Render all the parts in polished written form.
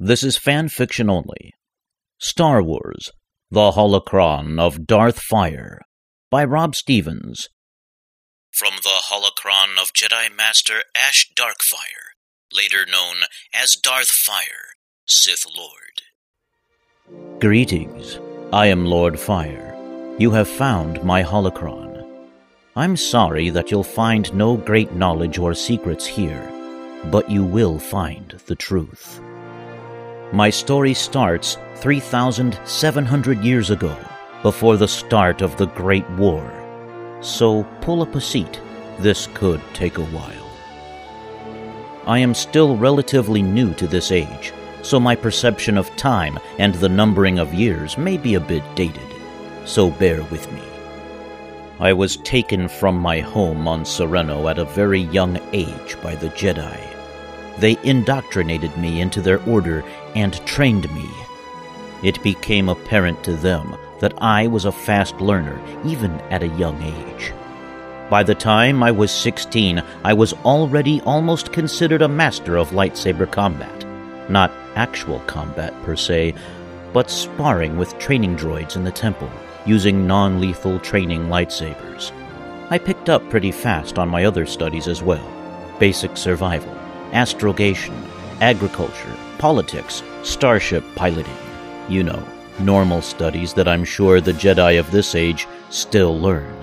This is fan fiction only. Star Wars, The Holocron of Darth Fire, by Rob Stevens. From the Holocron of Jedi Master Ash Darkfire, later known as Darth Fire, Sith Lord. Greetings. I am Lord Fire. You have found my holocron. I'm sorry that you'll find no great knowledge or secrets here, but you will find the truth. My story starts 3,700 years ago, before the start of the Great War. So pull up a seat. This could take a while. I am still relatively new to this age, so my perception of time and the numbering of years may be a bit dated, so bear with me. I was taken from my home on Serenno at a very young age by the Jedi. They indoctrinated me into their order and trained me. It became apparent to them that I was a fast learner, even at a young age. By the time I was 16, I was already almost considered a master of lightsaber combat. Not actual combat per se, but sparring with training droids in the temple, using non-lethal training lightsabers. I picked up pretty fast on my other studies as well. Basic survival, astrogation, agriculture, politics, starship piloting. You know, normal studies that I'm sure the Jedi of this age still learn.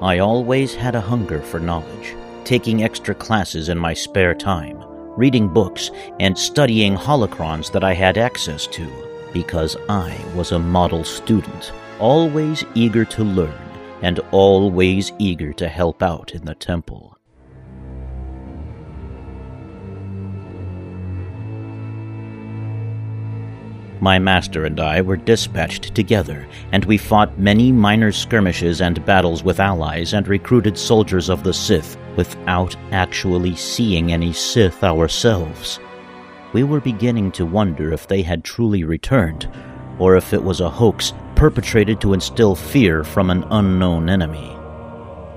I always had a hunger for knowledge, taking extra classes in my spare time, reading books, and studying holocrons that I had access to, because I was a model student, always eager to learn and always eager to help out in the temple. My master and I were dispatched together, and we fought many minor skirmishes and battles with allies and recruited soldiers of the Sith without actually seeing any Sith ourselves. We were beginning to wonder if they had truly returned, or if it was a hoax perpetrated to instill fear from an unknown enemy.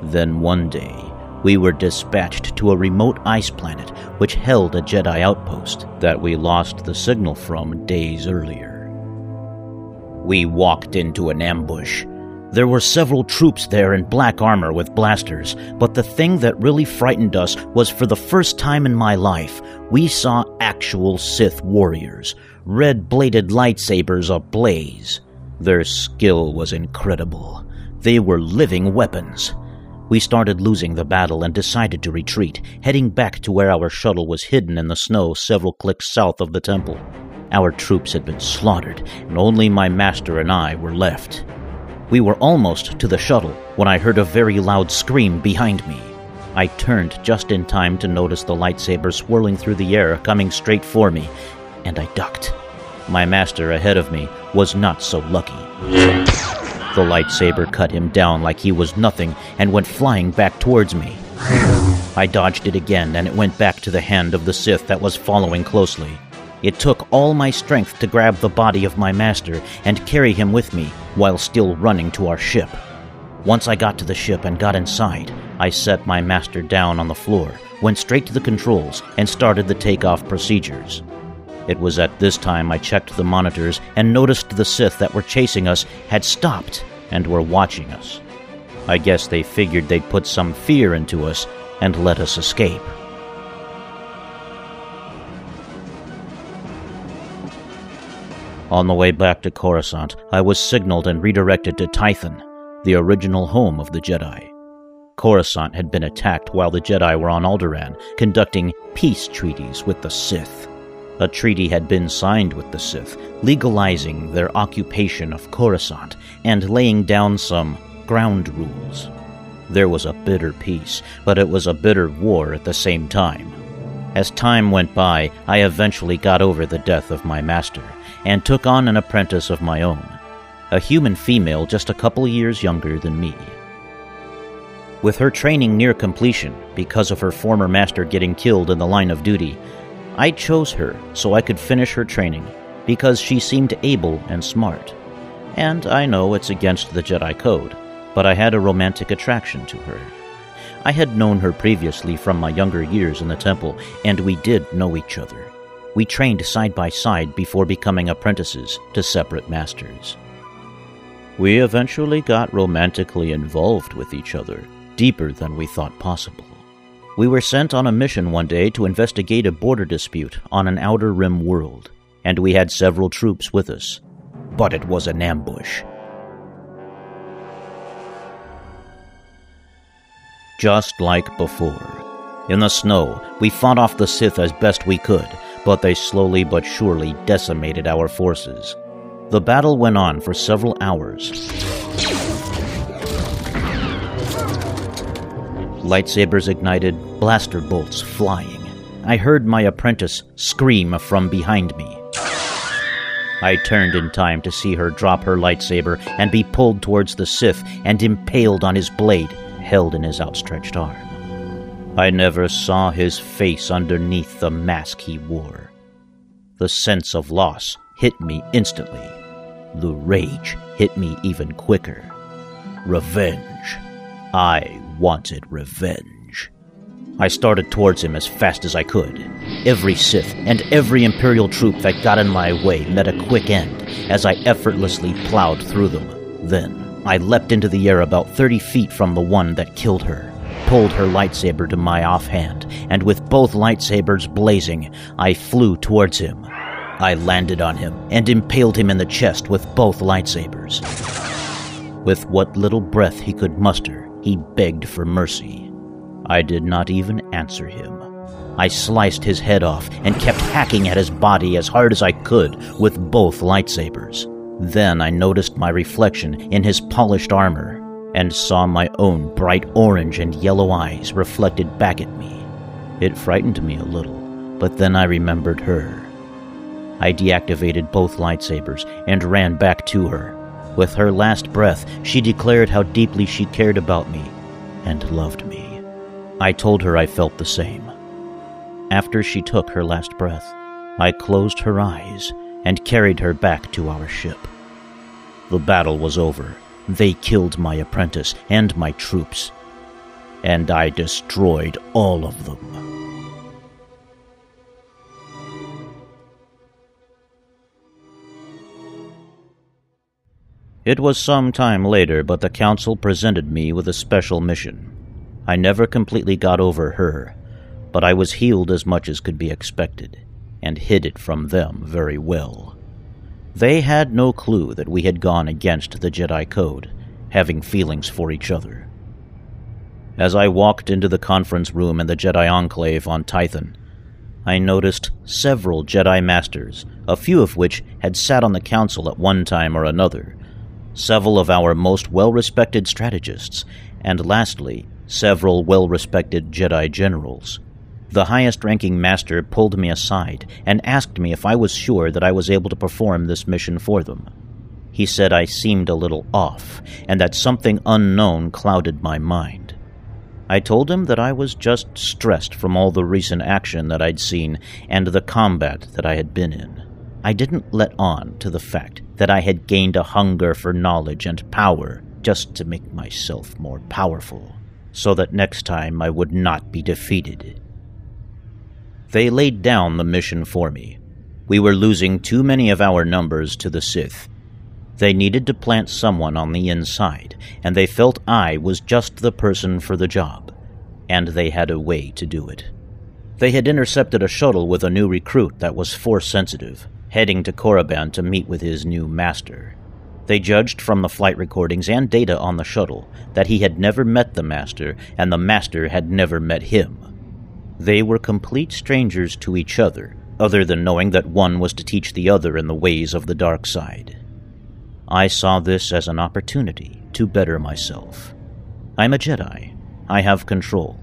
Then one day, we were dispatched to a remote ice planet which held a Jedi outpost that we lost the signal from days earlier. We walked into an ambush. There were several troops there in black armor with blasters, but the thing that really frightened us was, for the first time in my life, we saw actual Sith warriors, red-bladed lightsabers ablaze. Their skill was incredible. They were living weapons. We started losing the battle and decided to retreat, heading back to where our shuttle was hidden in the snow several clicks south of the temple. Our troops had been slaughtered, and only my master and I were left. We were almost to the shuttle when I heard a very loud scream behind me. I turned just in time to notice the lightsaber swirling through the air coming straight for me, and I ducked. My master ahead of me was not so lucky. The lightsaber cut him down like he was nothing and went flying back towards me. I dodged it again, and it went back to the hand of the Sith that was following closely. It took all my strength to grab the body of my master and carry him with me while still running to our ship. Once I got to the ship and got inside, I set my master down on the floor, went straight to the controls, and started the takeoff procedures. It was at this time I checked the monitors and noticed the Sith that were chasing us had stopped and were watching us. I guess they figured they'd put some fear into us and let us escape. On the way back to Coruscant, I was signaled and redirected to Tython, the original home of the Jedi. Coruscant had been attacked while the Jedi were on Alderaan, conducting peace treaties with the Sith. A treaty had been signed with the Sith, legalizing their occupation of Coruscant and laying down some ground rules. There was a bitter peace, but it was a bitter war at the same time. As time went by, I eventually got over the death of my master and took on an apprentice of my own, a human female just a couple years younger than me. With her training near completion, because of her former master getting killed in the line of duty, I chose her so I could finish her training, because she seemed able and smart. And I know it's against the Jedi Code, but I had a romantic attraction to her. I had known her previously from my younger years in the temple, and we did know each other. We trained side by side before becoming apprentices to separate masters. We eventually got romantically involved with each other, deeper than we thought possible. We were sent on a mission one day to investigate a border dispute on an Outer Rim world, and we had several troops with us. But it was an ambush. Just like before. In the snow, we fought off the Sith as best we could, but they slowly but surely decimated our forces. The battle went on for several hours. Lightsabers ignited, blaster bolts flying. I heard my apprentice scream from behind me. I turned in time to see her drop her lightsaber and be pulled towards the Sith and impaled on his blade, held in his outstretched arm. I never saw his face underneath the mask he wore. The sense of loss hit me instantly. The rage hit me even quicker. Revenge. I wanted revenge. I started towards him as fast as I could. Every Sith and every Imperial troop that got in my way met a quick end as I effortlessly plowed through them. Then, I leapt into the air about 30 feet from the one that killed her, pulled her lightsaber to my offhand, and with both lightsabers blazing, I flew towards him. I landed on him and impaled him in the chest with both lightsabers. With what little breath he could muster, he begged for mercy. I did not even answer him. I sliced his head off and kept hacking at his body as hard as I could with both lightsabers. Then I noticed my reflection in his polished armor and saw my own bright orange and yellow eyes reflected back at me. It frightened me a little, but then I remembered her. I deactivated both lightsabers and ran back to her. With her last breath, she declared how deeply she cared about me and loved me. I told her I felt the same. After she took her last breath, I closed her eyes and carried her back to our ship. The battle was over. They killed my apprentice and my troops, and I destroyed all of them. It was some time later, but the Council presented me with a special mission. I never completely got over her, but I was healed as much as could be expected, and hid it from them very well. They had no clue that we had gone against the Jedi Code, having feelings for each other. As I walked into the conference room in the Jedi Enclave on Tython, I noticed several Jedi Masters, a few of which had sat on the Council at one time or another, several of our most well-respected strategists, and lastly, several well-respected Jedi Generals. The highest-ranking master pulled me aside and asked me if I was sure that I was able to perform this mission for them. He said I seemed a little off, and that something unknown clouded my mind. I told him that I was just stressed from all the recent action that I'd seen and the combat that I had been in. I didn't let on to the fact that I had gained a hunger for knowledge and power just to make myself more powerful, so that next time I would not be defeated. They laid down the mission for me. We were losing too many of our numbers to the Sith. They needed to plant someone on the inside, and they felt I was just the person for the job, and they had a way to do it. They had intercepted a shuttle with a new recruit that was Force-sensitive, heading to Korriban to meet with his new master. They judged from the flight recordings and data on the shuttle that he had never met the master, and the master had never met him. They were complete strangers to each other than knowing that one was to teach the other in the ways of the dark side. I saw this as an opportunity to better myself. I'm a Jedi. I have control.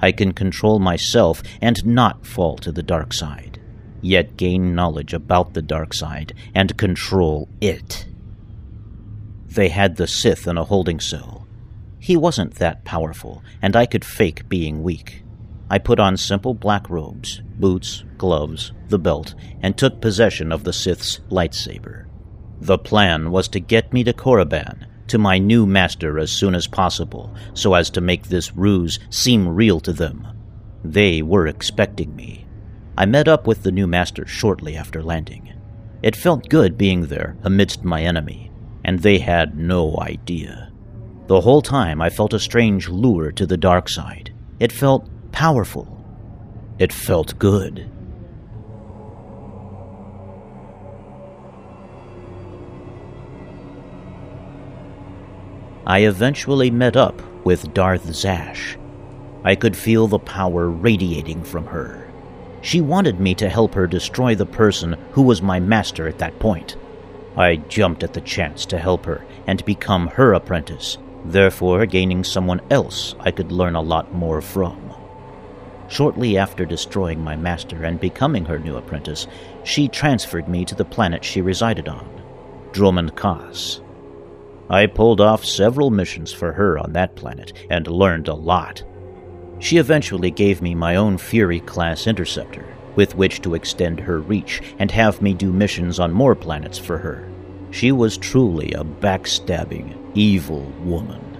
I can control myself and not fall to the dark side, yet gain knowledge about the dark side and control it. They had the Sith in a holding cell. He wasn't that powerful, and I could fake being weak. I put on simple black robes, boots, gloves, the belt, and took possession of the Sith's lightsaber. The plan was to get me to Korriban, to my new master as soon as possible, so as to make this ruse seem real to them. They were expecting me. I met up with the new master shortly after landing. It felt good being there amidst my enemy, and they had no idea. The whole time I felt a strange lure to the dark side. It felt powerful. It felt good. I eventually met up with Darth Zash. I could feel the power radiating from her. She wanted me to help her destroy the person who was my master at that point. I jumped at the chance to help her and become her apprentice, therefore gaining someone else I could learn a lot more from. Shortly after destroying my master and becoming her new apprentice, she transferred me to the planet she resided on, Dromund Kaas. I pulled off several missions for her on that planet and learned a lot. She eventually gave me my own Fury Class Interceptor, with which to extend her reach and have me do missions on more planets for her. She was truly a backstabbing, evil woman.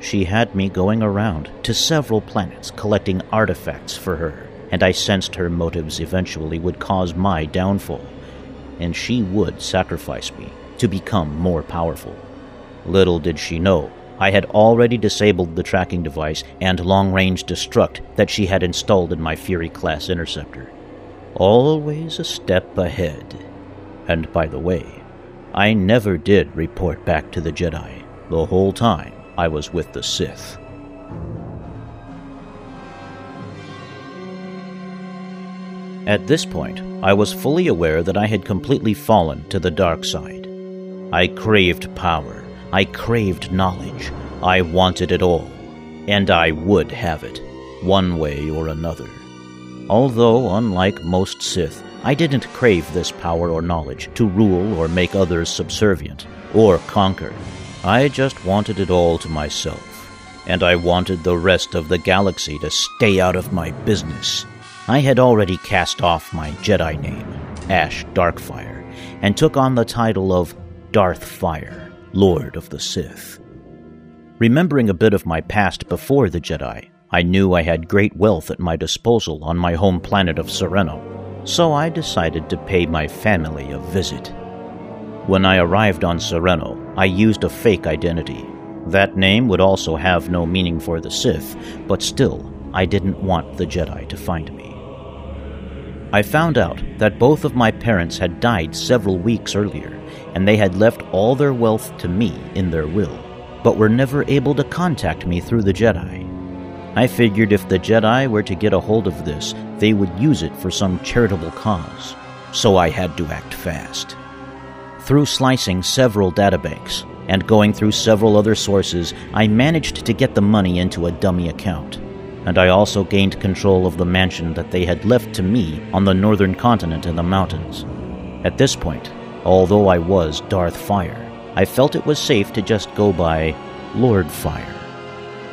She had me going around to several planets collecting artifacts for her, and I sensed her motives eventually would cause my downfall, and she would sacrifice me to become more powerful. Little did she know, I had already disabled the tracking device and long-range destruct that she had installed in my Fury Class Interceptor. Always a step ahead. And by the way, I never did report back to the Jedi the whole time I was with the Sith. At this point, I was fully aware that I had completely fallen to the dark side. I craved power. I craved knowledge. I wanted it all, and I would have it, one way or another. Although, unlike most Sith, I didn't crave this power or knowledge to rule or make others subservient, or conquer. I just wanted it all to myself, and I wanted the rest of the galaxy to stay out of my business. I had already cast off my Jedi name, Ash Darkfire, and took on the title of Darth Fire, Lord of the Sith. Remembering a bit of my past before the Jedi, I knew I had great wealth at my disposal on my home planet of Serenno, so I decided to pay my family a visit. When I arrived on Serenno, I used a fake identity. That name would also have no meaning for the Sith, but still, I didn't want the Jedi to find me. I found out that both of my parents had died several weeks earlier, and they had left all their wealth to me in their will, but were never able to contact me through the Jedi. I figured if the Jedi were to get a hold of this, they would use it for some charitable cause, so I had to act fast. Through slicing several databanks and going through several other sources, I managed to get the money into a dummy account. And I also gained control of the mansion that they had left to me on the northern continent in the mountains. At this point, although I was Darth Fire, I felt it was safe to just go by Lord Fire.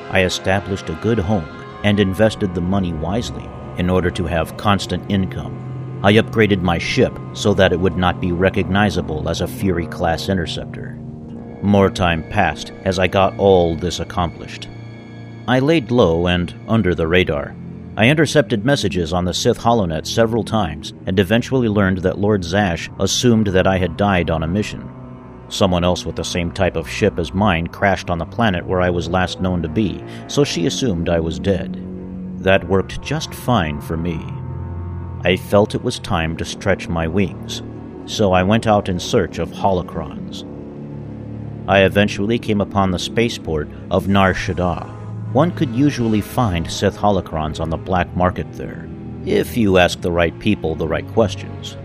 I established a good home and invested the money wisely in order to have constant income. I upgraded my ship so that it would not be recognizable as a Fury Class Interceptor. More time passed as I got all this accomplished. I laid low and under the radar. I intercepted messages on the Sith HoloNet several times and eventually learned that Lord Zash assumed that I had died on a mission. Someone else with the same type of ship as mine crashed on the planet where I was last known to be, so she assumed I was dead. That worked just fine for me. I felt it was time to stretch my wings, so I went out in search of holocrons. I eventually came upon the spaceport of Nar Shaddaa. One could usually find Sith holocrons on the black market there, if you ask the right people the right questions.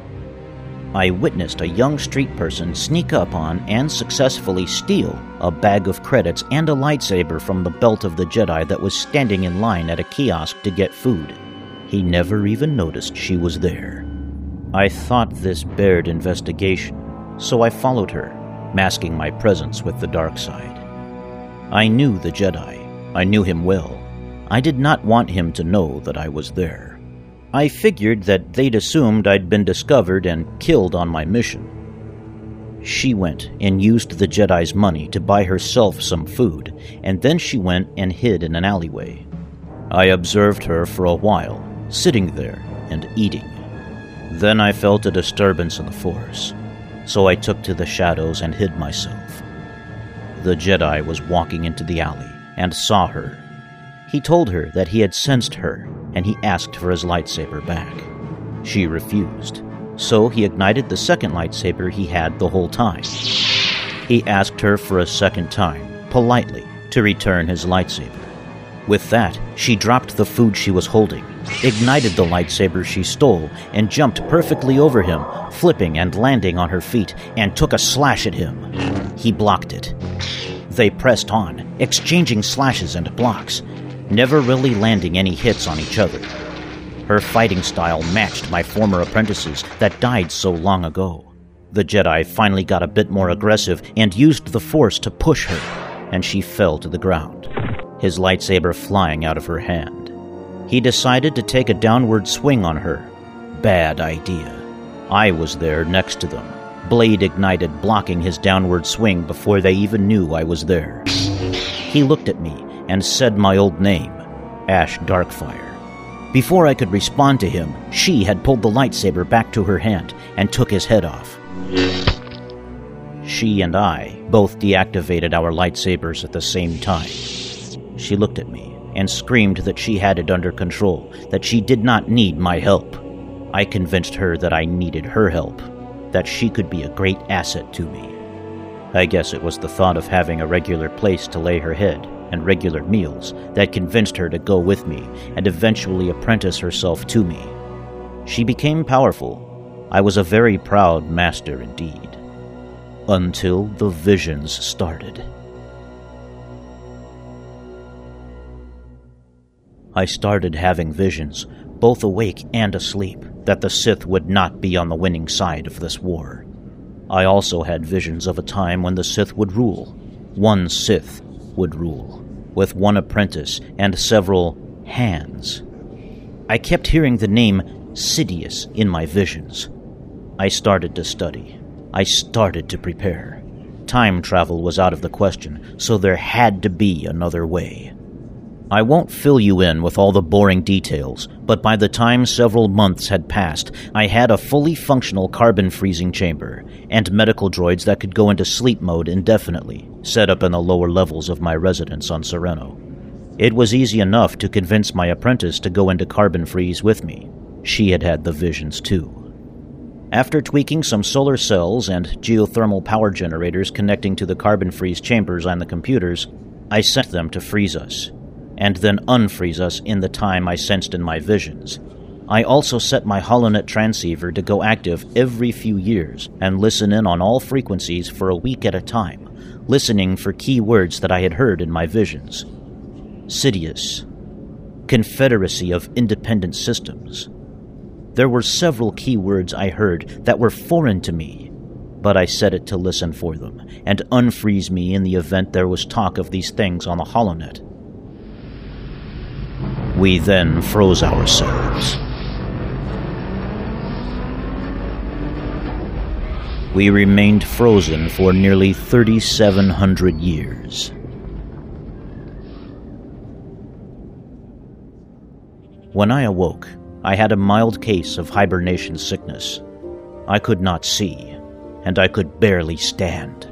I witnessed a young street person sneak up on and successfully steal a bag of credits and a lightsaber from the belt of the Jedi that was standing in line at a kiosk to get food. He never even noticed she was there. I thought this bared investigation, so I followed her, masking my presence with the dark side. I knew the Jedi. I knew him well. I did not want him to know that I was there. I figured that they'd assumed I'd been discovered and killed on my mission. She went and used the Jedi's money to buy herself some food, and then she went and hid in an alleyway. I observed her for a while, sitting there and eating. Then I felt a disturbance in the Force, so I took to the shadows and hid myself. The Jedi was walking into the alley and saw her. He told her that he had sensed her, and he asked for his lightsaber back. She refused, so he ignited the second lightsaber he had the whole time. He asked her for a second time, politely, to return his lightsaber. With that, she dropped the food she was holding, ignited the lightsaber she stole, and jumped perfectly over him, flipping and landing on her feet, and took a slash at him. He blocked it. They pressed on, exchanging slashes and blocks, never really landing any hits on each other. Her fighting style matched my former apprentices that died so long ago. The Jedi finally got a bit more aggressive and used the Force to push her, and she fell to the ground, his lightsaber flying out of her hand. He decided to take a downward swing on her. Bad idea. I was there next to them, blade ignited, blocking his downward swing before they even knew I was there. He looked at me and said my old name, Ash Darkfire. Before I could respond to him, she had pulled the lightsaber back to her hand and took his head off. She and I both deactivated our lightsabers at the same time. She looked at me and screamed that she had it under control, that she did not need my help. I convinced her that I needed her help, that she could be a great asset to me. I guess it was the thought of having a regular place to lay her head and regular meals that convinced her to go with me and eventually apprentice herself to me. She became powerful. I was a very proud master indeed. Until the visions started. I started having visions, both awake and asleep, that the Sith would not be on the winning side of this war. I also had visions of a time when the Sith would rule. One Sith would rule, with one apprentice and several hands. I kept hearing the name Sidious in my visions. I started to study. I started to prepare. Time travel was out of the question, so there had to be another way. I won't fill you in with all the boring details, but by the time several months had passed, I had a fully functional carbon freezing chamber, and medical droids that could go into sleep mode indefinitely, set up in the lower levels of my residence on Serenno. It was easy enough to convince my apprentice to go into carbon freeze with me. She had had the visions too. After tweaking some solar cells and geothermal power generators connecting to the carbon freeze chambers on the computers, I sent them to freeze us, and then unfreeze us in the time I sensed in my visions. I also set my HoloNet transceiver to go active every few years and listen in on all frequencies for a week at a time, listening for key words that I had heard in my visions. Sidious. Confederacy of Independent Systems. There were several key words I heard that were foreign to me, but I set it to listen for them and unfreeze me in the event there was talk of these things on the HoloNet. We then froze ourselves. We remained frozen for nearly 3,700 years. When I awoke, I had a mild case of hibernation sickness. I could not see, and I could barely stand.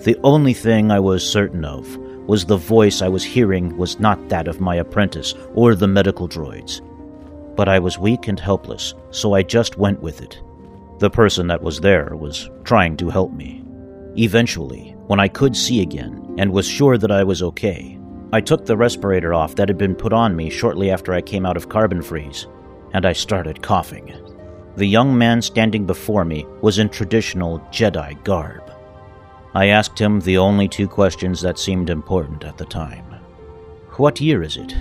The only thing I was certain of was the voice I was hearing was not that of my apprentice or the medical droids. But I was weak and helpless, so I just went with it. The person that was there was trying to help me. Eventually, when I could see again and was sure that I was okay, I took the respirator off that had been put on me shortly after I came out of carbon freeze, and I started coughing. The young man standing before me was in traditional Jedi garb. I asked him the only two questions that seemed important at the time. What year is it?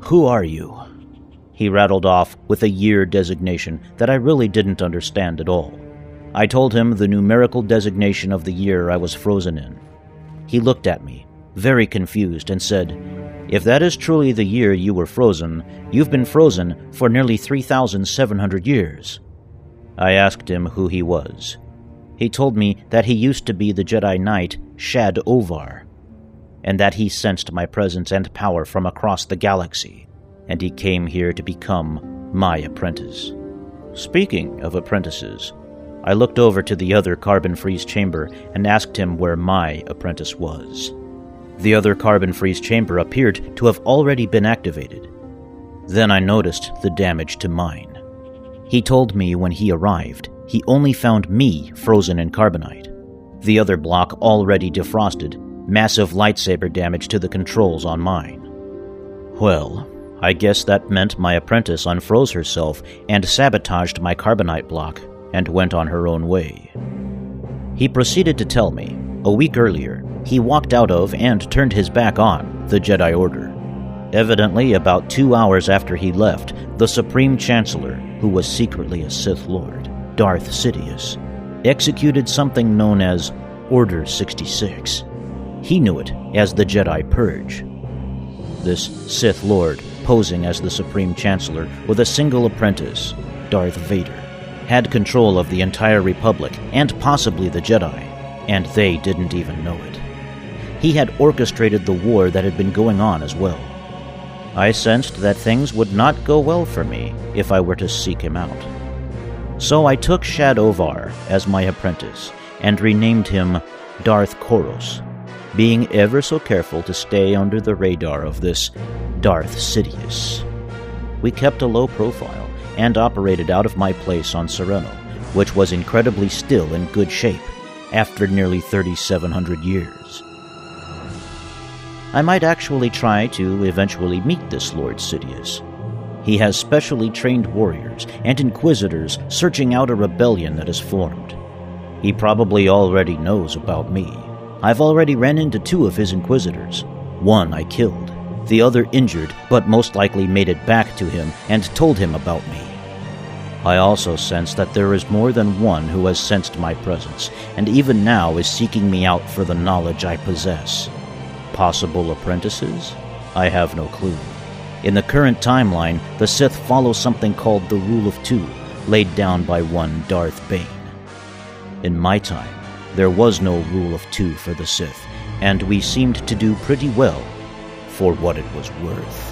Who are you? He rattled off with a year designation that I really didn't understand at all. I told him the numerical designation of the year I was frozen in. He looked at me, very confused, and said, "If that is truly the year you were frozen, you've been frozen for nearly 3,700 years." I asked him who he was. He told me that he used to be the Jedi Knight, Shad Ovar, and that he sensed my presence and power from across the galaxy, and he came here to become my apprentice. Speaking of apprentices, I looked over to the other Carbon Freeze chamber and asked him where my apprentice was. The other Carbon Freeze chamber appeared to have already been activated. Then I noticed the damage to mine. He told me when he arrived, he only found me frozen in carbonite. The other block already defrosted, massive lightsaber damage to the controls on mine. Well, I guess that meant my apprentice unfroze herself and sabotaged my carbonite block and went on her own way. He proceeded to tell me, a week earlier, he walked out of and turned his back on the Jedi Order. Evidently, about 2 hours after he left, the Supreme Chancellor, who was secretly a Sith Lord, Darth Sidious, executed something known as Order 66. He knew it as the Jedi Purge. This Sith Lord, posing as the Supreme Chancellor with a single apprentice, Darth Vader, had control of the entire Republic and possibly the Jedi, and they didn't even know it. He had orchestrated the war that had been going on as well. I sensed that things would not go well for me if I were to seek him out. So I took Shad Ovar as my apprentice and renamed him Darth Koros, being ever so careful to stay under the radar of this Darth Sidious. We kept a low profile and operated out of my place on Serenno, which was incredibly still in good shape after nearly 3,700 years. I might actually try to eventually meet this Lord Sidious. He has specially trained warriors and inquisitors searching out a rebellion that has formed. He probably already knows about me. I've already ran into 2 of his inquisitors. One I killed, the other injured, but most likely made it back to him and told him about me. I also sense that there is more than one who has sensed my presence, and even now is seeking me out for the knowledge I possess. Possible apprentices? I have no clue. In the current timeline, the Sith follow something called the Rule of Two, laid down by one Darth Bane. In my time, there was no Rule of Two for the Sith, and we seemed to do pretty well for what it was worth.